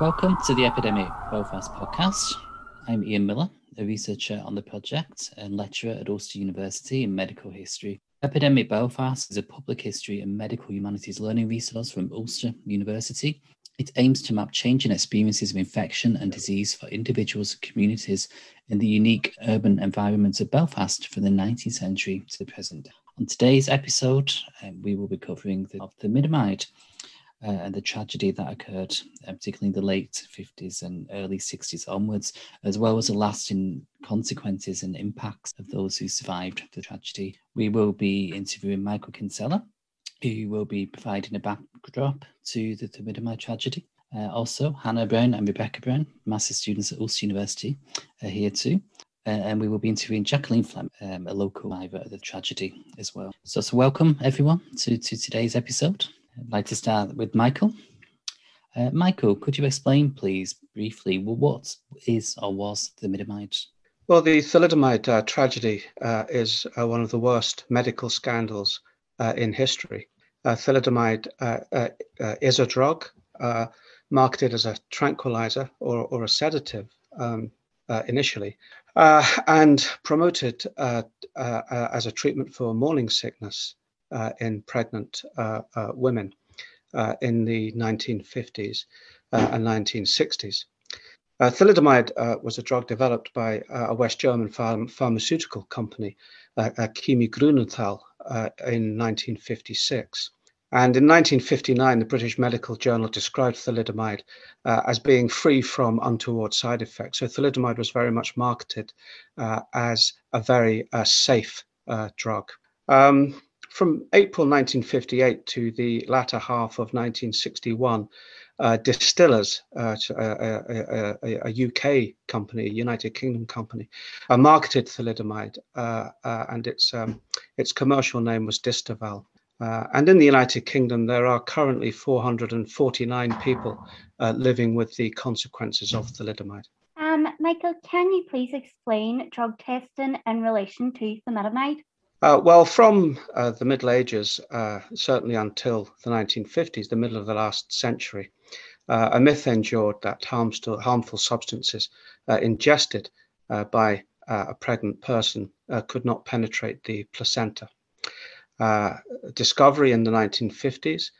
Welcome to the Epidemic Belfast podcast. I'm Ian Miller, a researcher on the project and lecturer at Ulster University in medical history. Epidemic Belfast is a public history and medical humanities learning resource from Ulster University. It aims to map changing experiences of infection and disease for individuals and communities in the unique urban environments of Belfast from the 19th century to the present. On today's episode, we will be covering the thalidomide and the tragedy that occurred, particularly in the late 50s and early 60s onwards, as well as the lasting consequences and impacts of those who survived the tragedy. We will be interviewing Michael Kinsella, who will be providing a backdrop to the thalidomide tragedy. Also, Hannah Brown and Rebecca Brown, master's students at Ulster University, are here too. And we will be interviewing Jacqueline Fleming, a local survivor of the tragedy as well. So welcome everyone to today's episode. I'd like to start with Michael. Michael, could you explain, please, briefly, what is or was thalidomide? Well, the thalidomide tragedy is one of the worst medical scandals in history. Thalidomide is a drug marketed as a tranquilizer or a sedative initially, and promoted as a treatment for morning sickness in pregnant women in the 1950s and 1960s. Thalidomide was a drug developed by a West German pharmaceutical company, Chemie Grünenthal, in 1956. And in 1959, the British Medical Journal described thalidomide as being free from untoward side effects. So thalidomide was very much marketed as a very safe drug. From April 1958 to the latter half of 1961, Distillers, a UK company, a United Kingdom company, marketed thalidomide, and its commercial name was Distaval. And in the United Kingdom, there are currently 449 people living with the consequences of thalidomide. Michael, can you please explain drug testing in relation to thalidomide? Well, from the Middle Ages, certainly until the 1950s, the middle of the last century, a myth endured that harmful substances ingested by a pregnant person could not penetrate the placenta. Discovery in the 1950s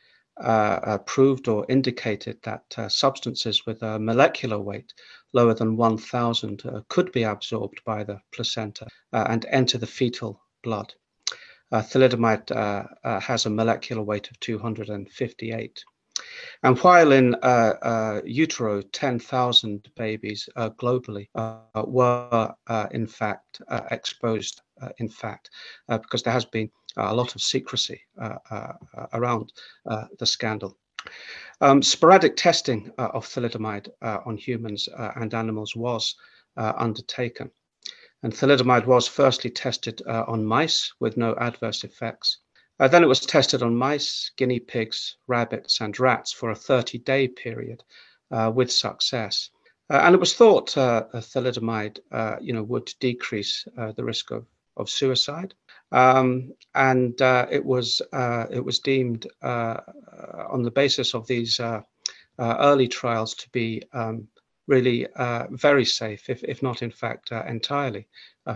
proved or indicated that substances with a molecular weight lower than 1,000 could be absorbed by the placenta and enter the fetal blood. Thalidomide has a molecular weight of 258. And while in utero, 10,000 babies globally were in fact exposed, because there has been a lot of secrecy around the scandal. Sporadic testing of thalidomide on humans and animals was undertaken. And thalidomide was firstly tested on mice with no adverse effects. Then it was tested on mice, guinea pigs, rabbits, and rats for a 30-day period with success. And it was thought thalidomide, would decrease the risk of suicide. And it was deemed on the basis of these early trials to be really very safe, if not in fact entirely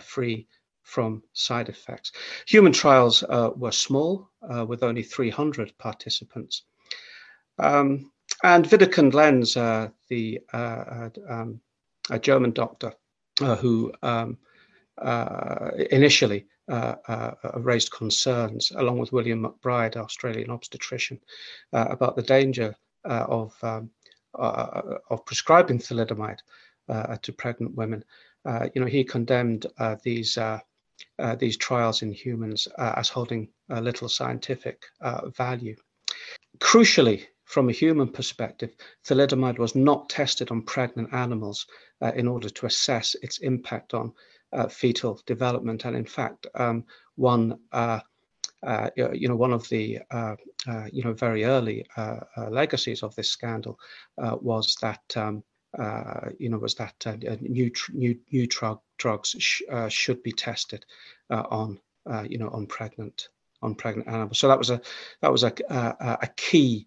free from side effects. Human trials were small, with only 300 participants. And Widukind Lenz, a German doctor who initially raised concerns, along with William McBride, Australian obstetrician, about the danger of prescribing thalidomide to pregnant women, he condemned these trials in humans as holding little scientific value. Crucially, from a human perspective, thalidomide was not tested on pregnant animals in order to assess its impact on fetal development, and in fact, one of the very early legacies of this scandal was that new drugs should be tested on pregnant animals. So that was a key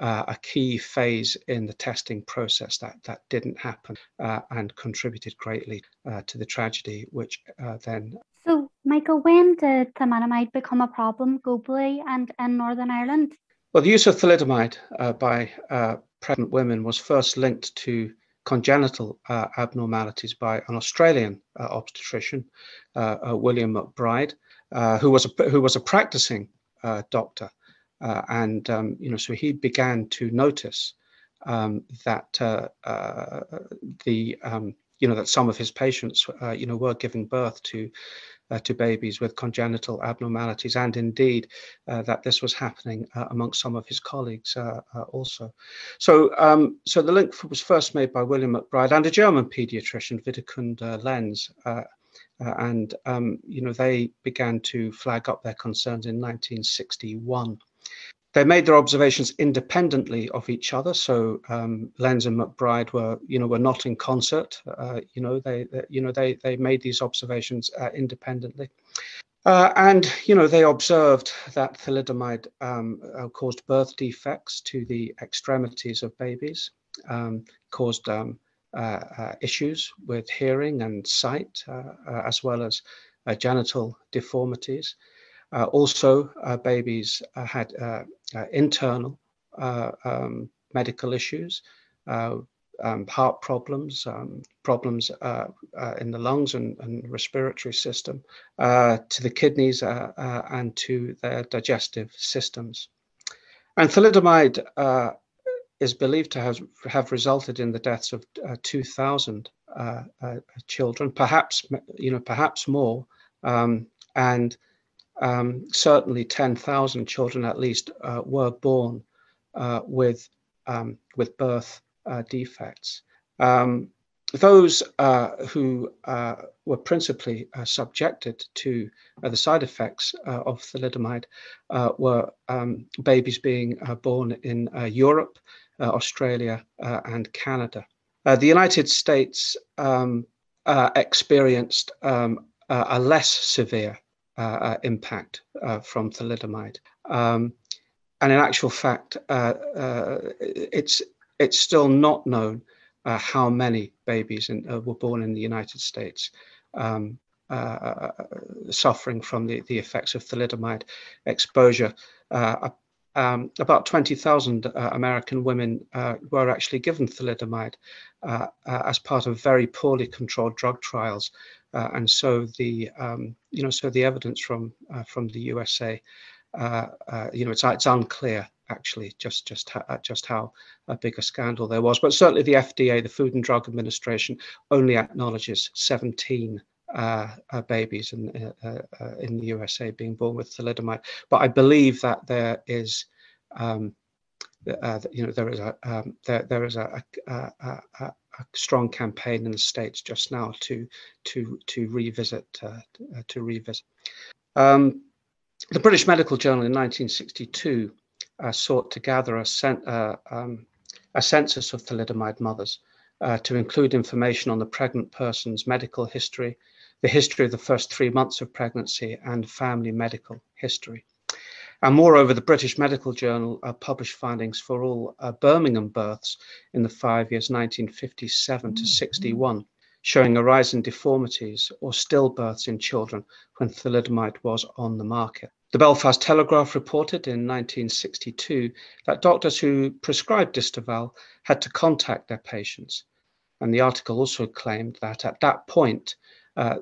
a key phase in the testing process that didn't happen and contributed greatly to the tragedy, which then... So, Michael, when did thalidomide become a problem globally and in Northern Ireland? Well, the use of thalidomide by pregnant women was first linked to congenital abnormalities by an Australian obstetrician, William McBride, who was a practicing doctor. So he began to notice that some of his patients, were giving birth to babies with congenital abnormalities, and indeed that this was happening amongst some of his colleagues also. So the link was first made by William McBride and a German paediatrician, Widukind Lenz. They began to flag up their concerns in 1961. They made their observations independently of each other. So Lenz and McBride were not in concert. They made these observations independently. They observed that thalidomide caused birth defects to the extremities of babies, caused issues with hearing and sight, as well as genital deformities. Babies had internal medical issues, heart problems, problems in the lungs and respiratory system, to the kidneys and to their digestive systems. And thalidomide is believed to have resulted in the deaths of 2,000 children, perhaps more, certainly 10,000 children at least were born with birth defects. Those who were principally subjected to the side effects of thalidomide were babies being born in Europe, Australia, and Canada. The United States experienced a less severe impact from thalidomide, and in actual fact, it's still not known how many babies were born in the United States suffering from the effects of thalidomide exposure. About 20,000 American women were actually given thalidomide as part of very poorly controlled drug trials, so the evidence from the USA, it's unclear actually just how big a scandal there was. But certainly the FDA, the Food and Drug Administration, only acknowledges 17 babies in the USA being born with thalidomide. But I believe that there is a strong campaign in the States just now to revisit the British Medical Journal in 1962 sought to gather a census of thalidomide mothers to include information on the pregnant person's medical history, the history of the first 3 months of pregnancy, and family medical history. And moreover, the British Medical Journal published findings for all Birmingham births in the 5 years 1957 to 61, showing a rise in deformities or stillbirths in children when thalidomide was on the market. The Belfast Telegraph reported in 1962 that doctors who prescribed Distaval had to contact their patients. And the article also claimed that at that point,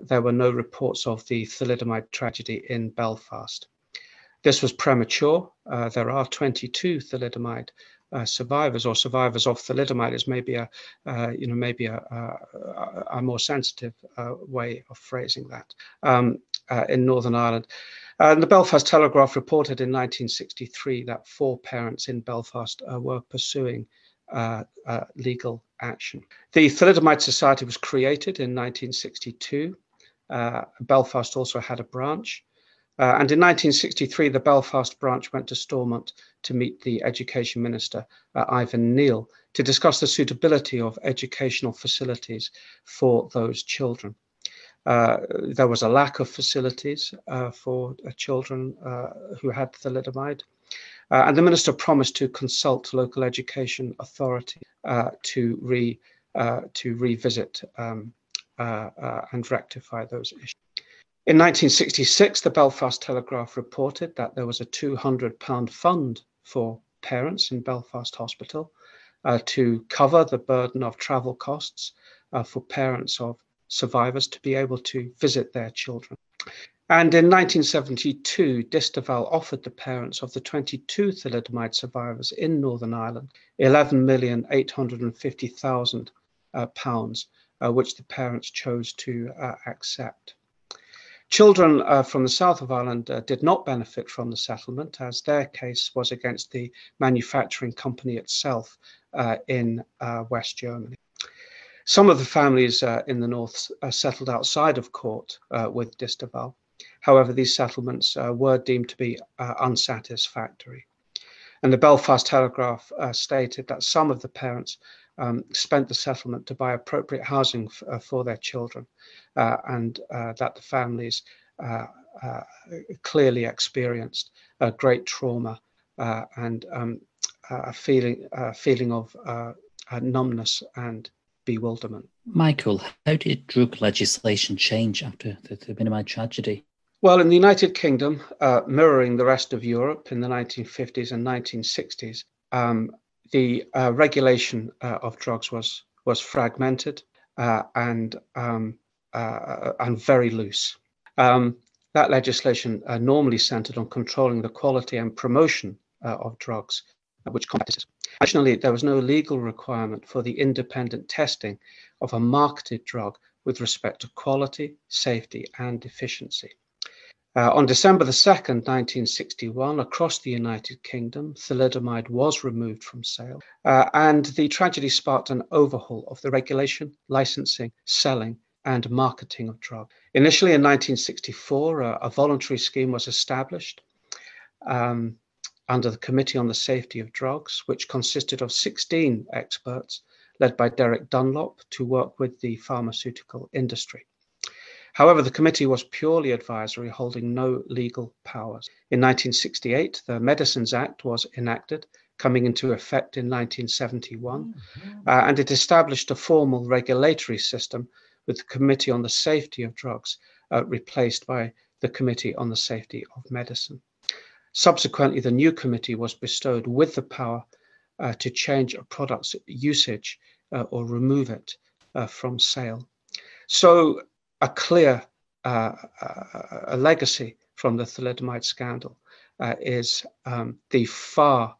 there were no reports of the thalidomide tragedy in Belfast. This was premature. There are 22 thalidomide survivors, or survivors of thalidomide is maybe a more sensitive way of phrasing that, in Northern Ireland. The Belfast Telegraph reported in 1963 that 4 parents in Belfast were pursuing legal action. The Thalidomide Society was created in 1962. Belfast also had a branch. And in 1963, the Belfast branch went to Stormont to meet the Education Minister, Ivan Neal, to discuss the suitability of educational facilities for those children. There was a lack of facilities for children who had thalidomide. And the minister promised to consult local education authority to revisit and rectify those issues. In 1966, the Belfast Telegraph reported that there was a £200 fund for parents in Belfast Hospital to cover the burden of travel costs for parents of survivors to be able to visit their children. And in 1972, Distaval offered the parents of the 22 thalidomide survivors in Northern Ireland £11,850,000, which the parents chose to accept. Children from the south of Ireland did not benefit from the settlement, as their case was against the manufacturing company itself in West Germany. Some of the families in the north settled outside of court with Distaval. However, these settlements were deemed to be unsatisfactory. And the Belfast Telegraph stated that some of the parents spent the settlement to buy appropriate housing for their children, and that the families clearly experienced a great trauma and a feeling of numbness and bewilderment. Michael, how did drug legislation change after the thalidomide tragedy? Well, in the United Kingdom, mirroring the rest of Europe in the 1950s and 1960s, the regulation of drugs was fragmented and very loose. That legislation normally centred on controlling the quality and promotion of drugs, which combated. Additionally, there was no legal requirement for the independent testing of a marketed drug with respect to quality, safety, and efficiency. On December the 2nd, 1961, across the United Kingdom, thalidomide was removed from sale, and the tragedy sparked an overhaul of the regulation, licensing, selling, and marketing of drugs. Initially in 1964, a voluntary scheme was established under the Committee on the Safety of Drugs, which consisted of 16 experts led by Derek Dunlop to work with the pharmaceutical industry. However, the committee was purely advisory, holding no legal powers. In 1968, the Medicines Act was enacted, coming into effect in 1971, and it established a formal regulatory system with the Committee on the Safety of Drugs replaced by the Committee on the Safety of Medicine. Subsequently, the new committee was bestowed with the power to change a product's usage or remove it from sale. So, a clear a legacy from the thalidomide scandal is the far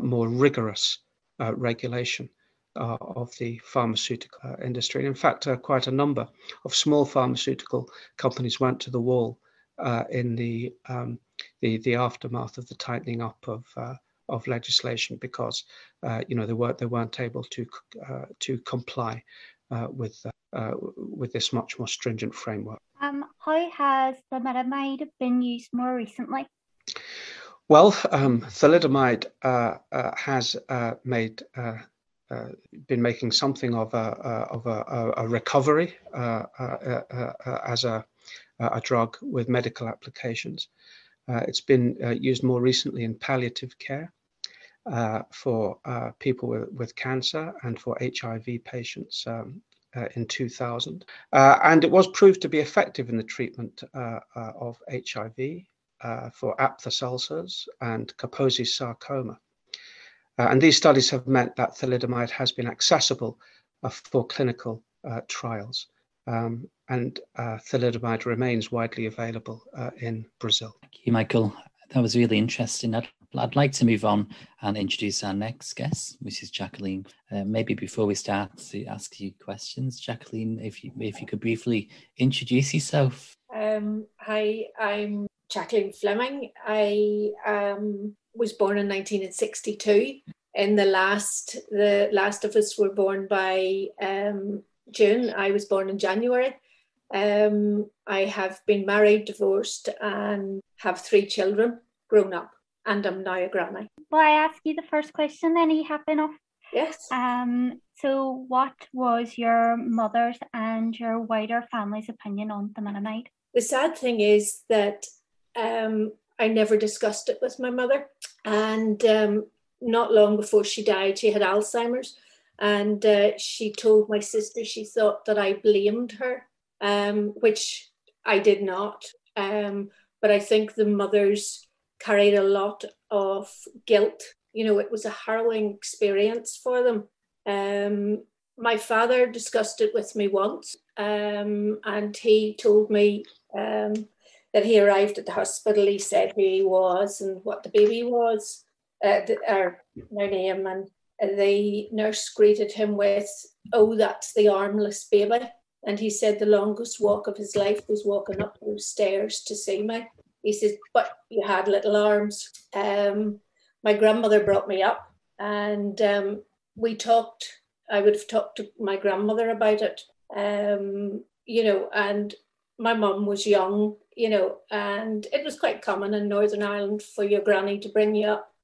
more rigorous regulation of the pharmaceutical industry. And in fact, quite a number of small pharmaceutical companies went to the wall in the aftermath of the tightening up of legislation because they weren't able to comply with this much more stringent framework. How has thalidomide been used more recently? Well, thalidomide has been making something of a recovery as a drug with medical applications. It's been used more recently in palliative care for people with cancer and for HIV patients. In 2000, and it was proved to be effective in the treatment of HIV for aphthous ulcers and Kaposi's sarcoma. And these studies have meant that thalidomide has been accessible for clinical trials, and thalidomide remains widely available in Brazil. Thank you, Michael. That was really interesting. I'd like to move on and introduce our next guest, which is Jacqueline. Maybe before we start to ask you questions, Jacqueline, if you could briefly introduce yourself. Hi, I'm Jacqueline Fleming. I was born in 1962. And the last of us were born by June. I was born in January. I have been married, divorced, and have 3 children grown up. And I'm now a granny. Well, I ask you the first question then, are you happy enough? Yes. So what was your mother's and your wider family's opinion on thalidomide? The sad thing is that I never discussed it with my mother. And not long before she died, she had Alzheimer's. And she told my sister she thought that I blamed her, which I did not. But I think the mothers carried a lot of guilt. You know, it was a harrowing experience for them. My father discussed it with me once, and he told me that he arrived at the hospital. He said who he was and what the baby was, or my name, and the nurse greeted him with, "Oh, that's the armless baby." And he said the longest walk of his life was walking up those stairs to see me. He says, "But you had little arms." My grandmother brought me up, and we talked. I would have talked to my grandmother about it, you know, and my mum was young, you know, and it was quite common in Northern Ireland for your granny to bring you up,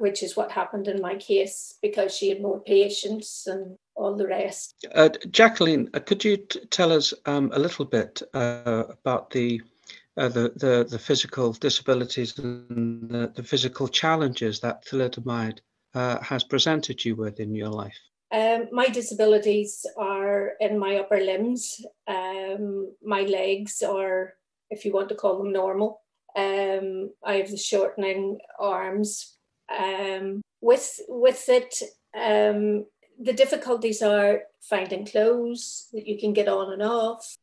which is what happened in my case, because she had more patience and all the rest. Jacqueline, could you tell us a little bit about the physical disabilities and the physical challenges that thalidomide has presented you with in your life? My disabilities are in my upper limbs. My legs are, if you want to call them, normal. I have the shortening arms. With it, the difficulties are finding clothes that you can get on and off.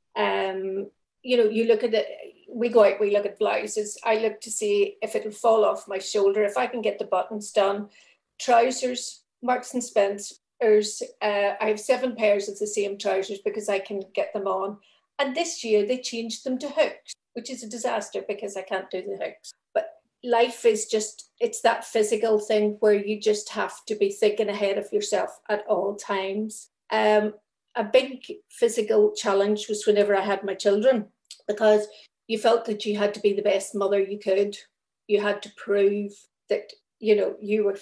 You know, you look at it, we go out, we look at blouses. I look to see if it'll fall off my shoulder, if I can get the buttons done. Trousers, Marks and Spencer. I have 7 pairs of the same trousers because I can get them on. And this year they changed them to hooks, which is a disaster because I can't do the hooks. But life is just, it's that physical thing where you just have to be thinking ahead of yourself at all times. A big physical challenge was whenever I had my children, because you felt that you had to be the best mother you could. You had to prove that, you know, you were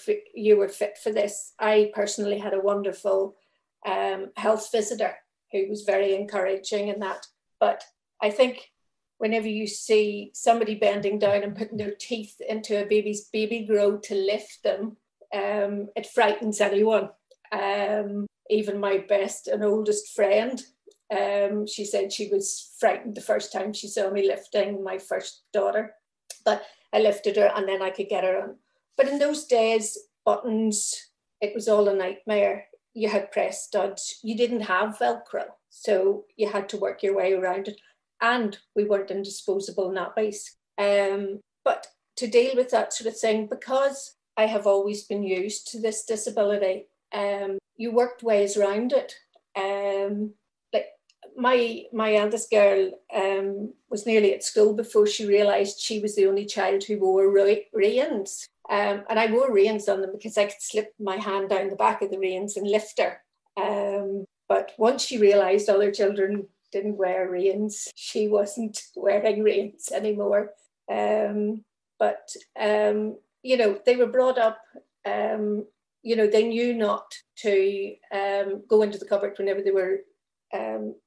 fit for this. I personally had a wonderful health visitor who was very encouraging in that. But I think whenever you see somebody bending down and putting their teeth into a baby's baby grow to lift them, it frightens anyone. Even my best and oldest friend, she said she was frightened the first time she saw me lifting my first daughter. But I lifted her and then I could get her on. But in those days, buttons, it was all a nightmare. You had press studs. You didn't have Velcro. So you had to work your way around it. And we weren't in disposable nappies. But to deal with that sort of thing, because I have always been used to this disability, you worked ways around it. Like my eldest girl was nearly at school before she realised she was the only child who wore reins. And I wore reins on them because I could slip my hand down the back of the reins and lift her. But once she realised other children didn't wear reins, she wasn't wearing reins anymore. You know, they were brought up, you know, they knew not to go into the cupboard whenever they were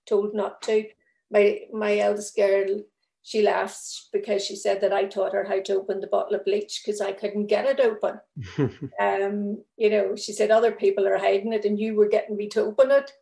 told not to. My eldest girl, she laughs because she said that I taught her how to open the bottle of bleach because I couldn't get it open. You know, she said other people are hiding it and you were getting me to open it.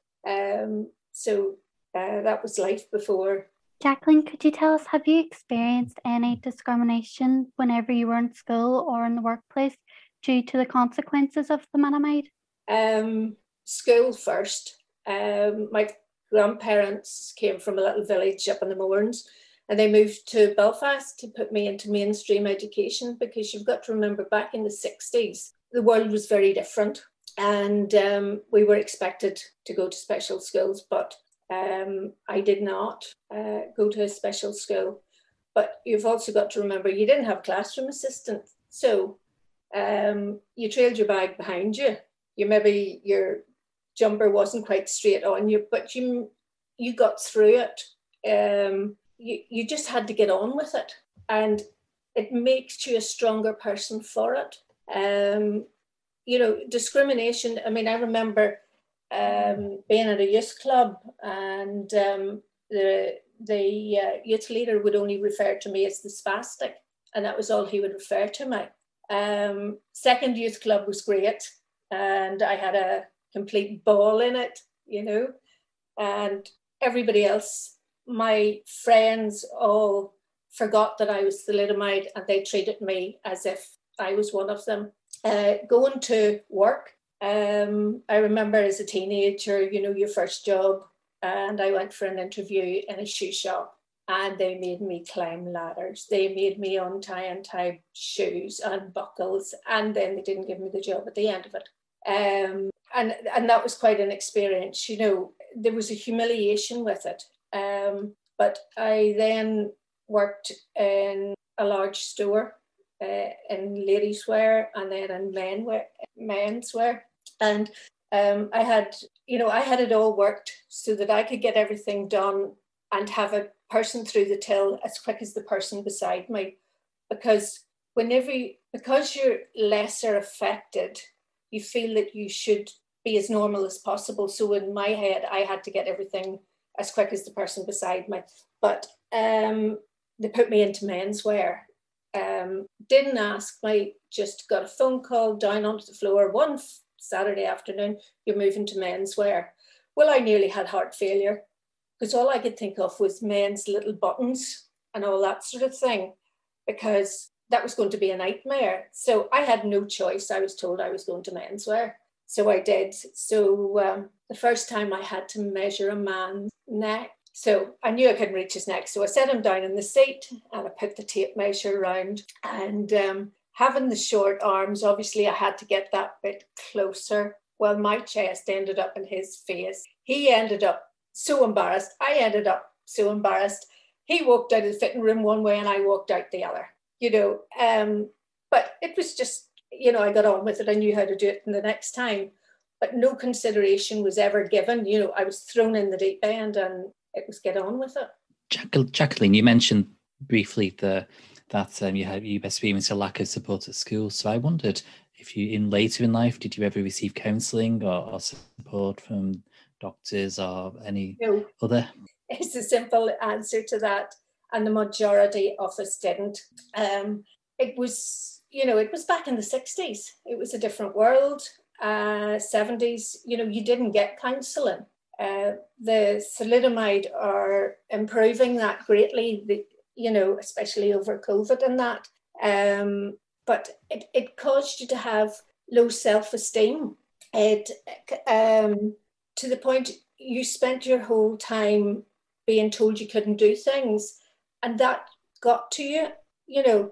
That was life before. Jacqueline, could you tell us, have you experienced any discrimination whenever you were in school or in the workplace due to the consequences of the thalidomide? School first. My grandparents came from a little village up in the moorns. And they moved to Belfast to put me into mainstream education, because you've got to remember back in the 60s, the world was very different, and we were expected to go to special schools, but I did not go to a special school. But you've also got to remember you didn't have classroom assistants, so you trailed your bag behind you. Maybe your jumper wasn't quite straight on you, but you got through it. You just had to get on with it, and it makes you a stronger person for it. You know, discrimination, I mean, I remember being at a youth club, and the youth leader would only refer to me as the spastic. and that was all he would refer to me. Second youth club was great, and I had a complete ball in it, you know, and everybody else, my friends all forgot that I was thalidomide and they treated me as if I was one of them. Going to work, I remember as a teenager, you know, your first job, and I went for an interview in a shoe shop and they made me climb ladders. They made me untie and tie shoes and buckles, and then they didn't give me the job at the end of it. And that was quite an experience, you know, there was a humiliation with it. But I then worked in a large store in ladies' wear and then in men's wear. And I had it all worked so that I could get everything done and have a person through the till as quick as the person beside me. Because because you're lesser affected, you feel that you should be as normal as possible. So in my head, I had to get everything as quick as the person beside me. But they put me into menswear. Didn't ask me, just got a phone call down onto the floor one Saturday afternoon, you're moving to menswear. Well, I nearly had heart failure because all I could think of was men's little buttons and all that sort of thing, because that was going to be a nightmare. So I had no choice. I was told I was going to menswear. So I did. So the first time I had to measure a man's neck. So I knew I couldn't reach his neck. So I set him down in the seat and I put the tape measure around. And having the short arms, obviously I had to get that bit closer. Well, my chest ended up in his face. He ended up so embarrassed. I ended up so embarrassed. He walked out of the fitting room one way and I walked out the other. You know, but it was just, you know, I got on with it. I knew how to do it the next time, but no consideration was ever given. You know, I was thrown in the deep end and it was get on with it. Jacqueline, you mentioned briefly that you experienced a lack of support at school. So I wondered if you, in later in life, did you ever receive counselling or support from doctors or any other? It's a simple answer to that. And the majority of us didn't. It was back in the 60s. It was a different world. 70s, you know, you didn't get counselling. The thalidomide are improving that greatly, especially over COVID and that. But it caused you to have low self-esteem. It to the point you spent your whole time being told you couldn't do things. And that got to you, you know,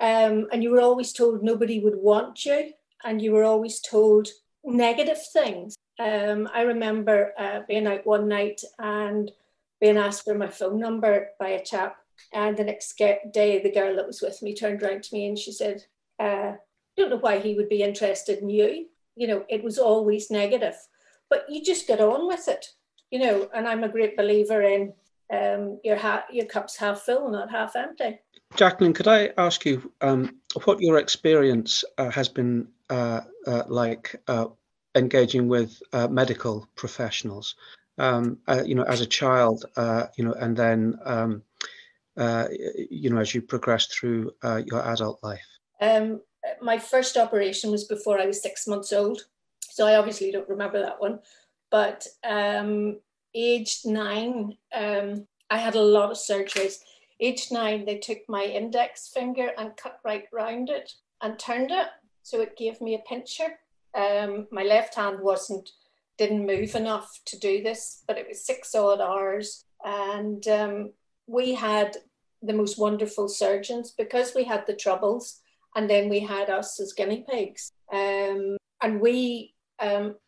and you were always told nobody would want you, and you were always told negative things. I remember being out one night and being asked for my phone number by a chap, and the next day the girl that was with me turned around to me and she said, I don't know why he would be interested in you. You know, it was always negative, but you just got on with it, you know, and I'm a great believer in your cup's half full, not half empty. Jacqueline, could I ask you what your experience has been like engaging with medical professionals, as a child, and then, as you progressed through your adult life? My first operation was before I was 6 months old, so I obviously don't remember that one. But aged 9, I had a lot of surgeries. Aged 9, they took my index finger and cut right round it and turned it, so it gave me a pincher. My left hand didn't move enough to do this, but it was 6 odd hours, and we had the most wonderful surgeons because we had the troubles, and then we had us as guinea pigs, and we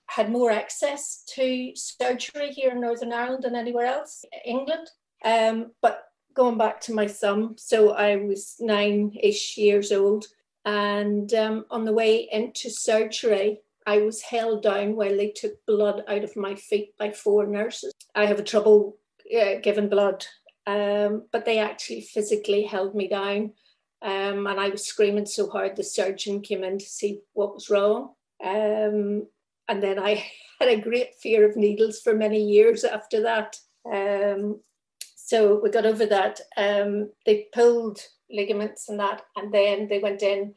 had more access to surgery here in Northern Ireland than anywhere else, England. But going back to my thumb, so I was 9-ish years old, and on the way into surgery, I was held down while they took blood out of my feet by 4 nurses. I have a trouble giving blood, but they actually physically held me down, and I was screaming so hard the surgeon came in to see what was wrong. And then I had a great fear of needles for many years after that. So we got over that. They pulled, ligaments and that, and then they went in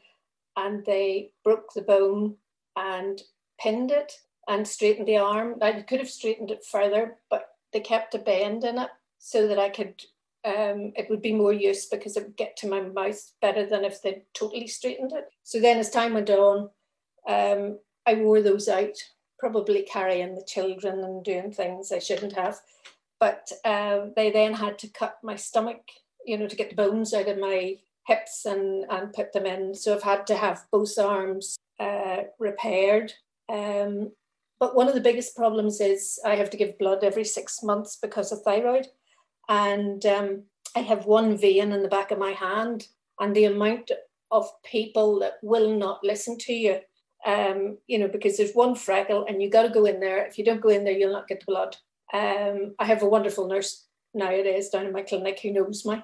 and they broke the bone and pinned it and straightened the arm. I could have straightened it further, but they kept a bend in it so that I could, it would be more use because it would get to my mouth better than if they totally straightened it. So then as time went on, I wore those out, probably carrying the children and doing things I shouldn't have. But they then had to cut my stomach, you know, to get the bones out of my hips and put them in. So I've had to have both arms repaired. But one of the biggest problems is I have to give blood every 6 months because of thyroid. And I have one vein in the back of my hand, and the amount of people that will not listen to you, you know, because there's one freckle and you got to go in there. If you don't go in there, you'll not get the blood. I have a wonderful nurse nowadays down in my clinic who knows me.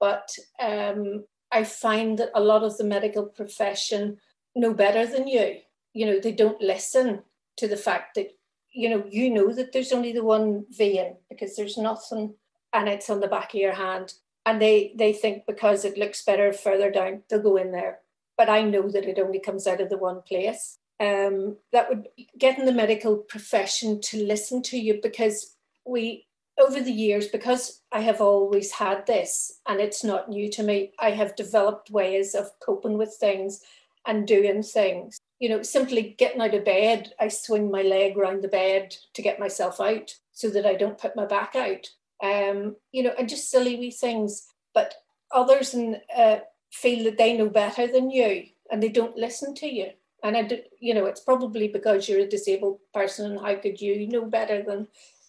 But I find that a lot of the medical profession know better than you. You know, they don't listen to the fact that, you know that there's only the one vein because there's nothing and it's on the back of your hand. And they think because it looks better further down, they'll go in there. But I know that it only comes out of the one place. That would get in the medical profession to listen to you, because we, over the years, because I have always had this and it's not new to me, I have developed ways of coping with things and doing things. You know, simply getting out of bed, I swing my leg round the bed to get myself out so that I don't put my back out. You know, and just silly wee things. But others feel that they know better than you and they don't listen to you. And I do, you know, it's probably because you're a disabled person, and how could you know better than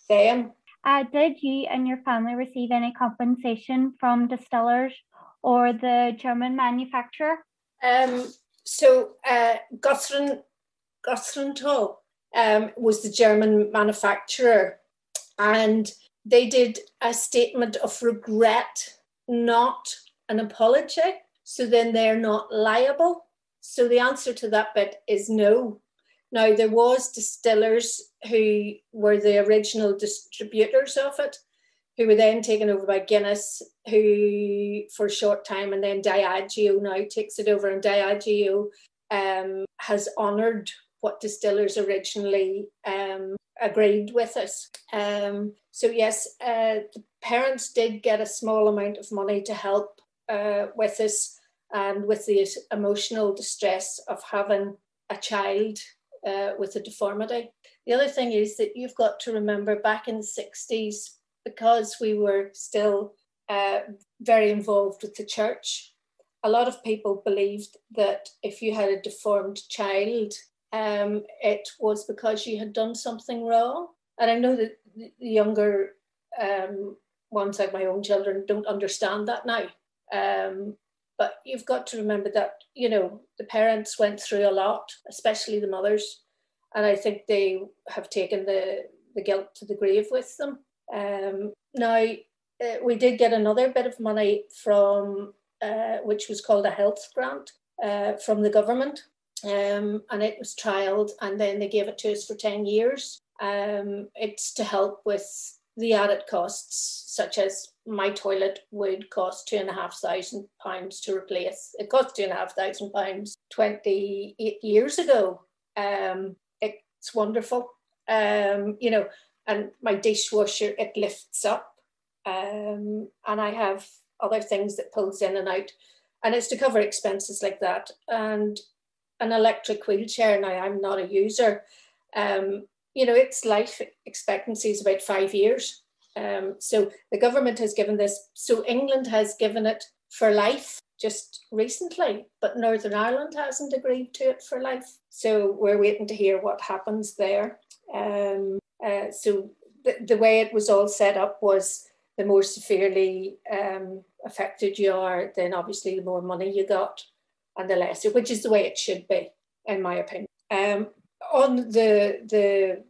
them? Did you and your family receive any compensation from Distillers or the German manufacturer? So Grünenthal was the German manufacturer, and they did a statement of regret, not an apology. So then they're not liable. So the answer to that bit is no. Now, there was Distillers who were the original distributors of it, who were then taken over by Guinness, who for a short time, and then Diageo now takes it over, and Diageo has honoured what Distillers originally agreed with us. So yes, the parents did get a small amount of money to help with us, and with the emotional distress of having a child with a deformity. The other thing is that you've got to remember back in the 60s, because we were still very involved with the church, a lot of people believed that if you had a deformed child, it was because you had done something wrong. And I know that the younger ones, like my own children, don't understand that now. But you've got to remember that, you know, the parents went through a lot, especially the mothers. And I think they have taken the guilt to the grave with them. Now, we did get another bit of money from, which was called a health grant from the government. And it was trialled, and then they gave it to us for 10 years. It's to help with the added costs, such as my toilet would cost £2,500 to replace. It cost £2,500 28 years ago. It's wonderful, you know, and my dishwasher, it lifts up, and I have other things that pulls in and out, and it's to cover expenses like that. And an electric wheelchair, now I'm not a user, you know, its life expectancy is about 5 years. So the government has given this. So England has given it for life just recently, but Northern Ireland hasn't agreed to it for life. So we're waiting to hear what happens there. So the way it was all set up was the more severely affected you are, then obviously the more money you got and the lesser, which is the way it should be, in my opinion. On the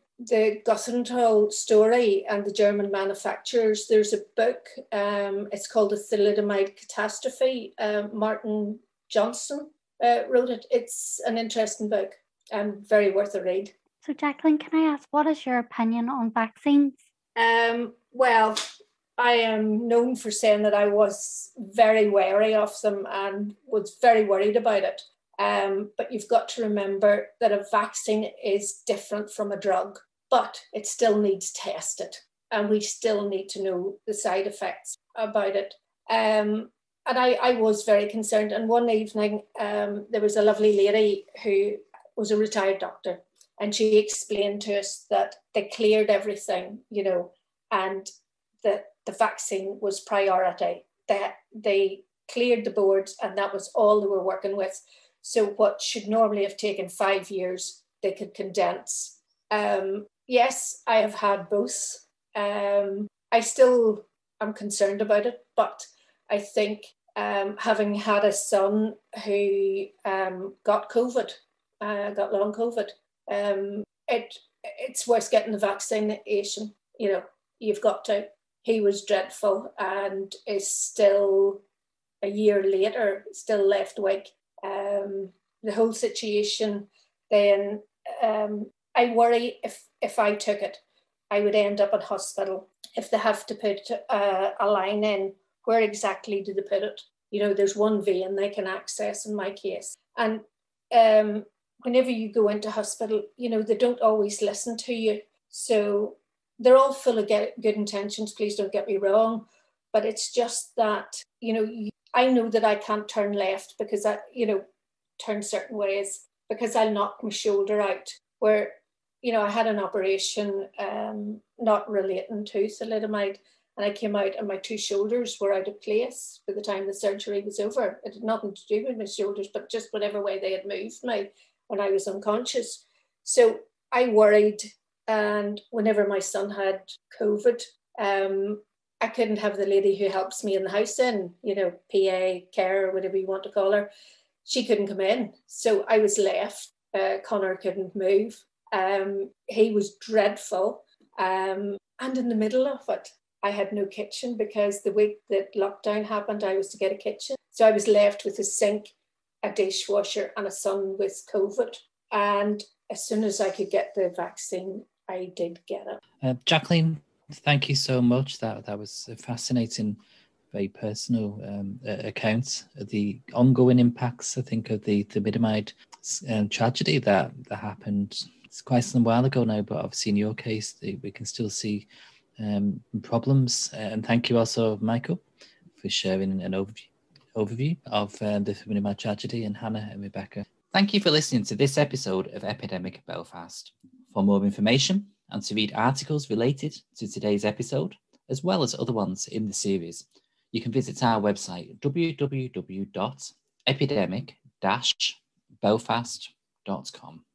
Grünenthal story and the German manufacturers, there's a book, it's called The Thalidomide Catastrophe. Martin Johnson wrote it. It's an interesting book and very worth a read. So Jacqueline, can I ask, what is your opinion on vaccines? Well, I am known for saying that I was very wary of them and was very worried about it. But you've got to remember that a vaccine is different from a drug, but it still needs tested. And we still need to know the side effects about it. And I was very concerned. And one evening, there was a lovely lady who was a retired doctor. And she explained to us that they cleared everything, you know, and that the vaccine was priority, that they cleared the boards and that was all they were working with. So what should normally have taken 5 years, they could condense. Yes, I have had both. I still am concerned about it, but I think having had a son who got COVID, got long COVID, it's worth getting the vaccination. You know, you've got to. He was dreadful and is still a year later, still left awake. The whole situation then, I worry if I took it, I would end up in hospital. If they have to put a line in, where exactly do they put it? You know, there's one vein they can access in my case. And whenever you go into hospital, you know, they don't always listen to you. So they're all full of good intentions, please don't get me wrong. But it's just that, you know, I know that I can't turn left because I, you know, turn certain ways because I'll knock my shoulder out. Where, you know, I had an operation not relating to thalidomide, and I came out and my two shoulders were out of place by the time the surgery was over. It had nothing to do with my shoulders, but just whatever way they had moved me when I was unconscious. So I worried, and whenever my son had COVID, I couldn't have the lady who helps me in the house in, you know, PA, care, whatever you want to call her. She couldn't come in. So I was left. Connor couldn't move. He was dreadful. And in the middle of it, I had no kitchen because the week that lockdown happened, I was to get a kitchen. So I was left with a sink, a dishwasher and a son with COVID. And as soon as I could get the vaccine, I did get it. Jacqueline, thank you so much. That was a fascinating, very personal account of the ongoing impacts, I think, of the thalidomide tragedy that happened. It's quite some while ago now, but obviously in your case, we can still see problems. And thank you also, Michael, for sharing an overview of the thalidomide tragedy, and Hannah and Rebecca. Thank you for listening to this episode of Epidemic Belfast. For more information, and to read articles related to today's episode, as well as other ones in the series, you can visit our website, www.epidemic-belfast.com.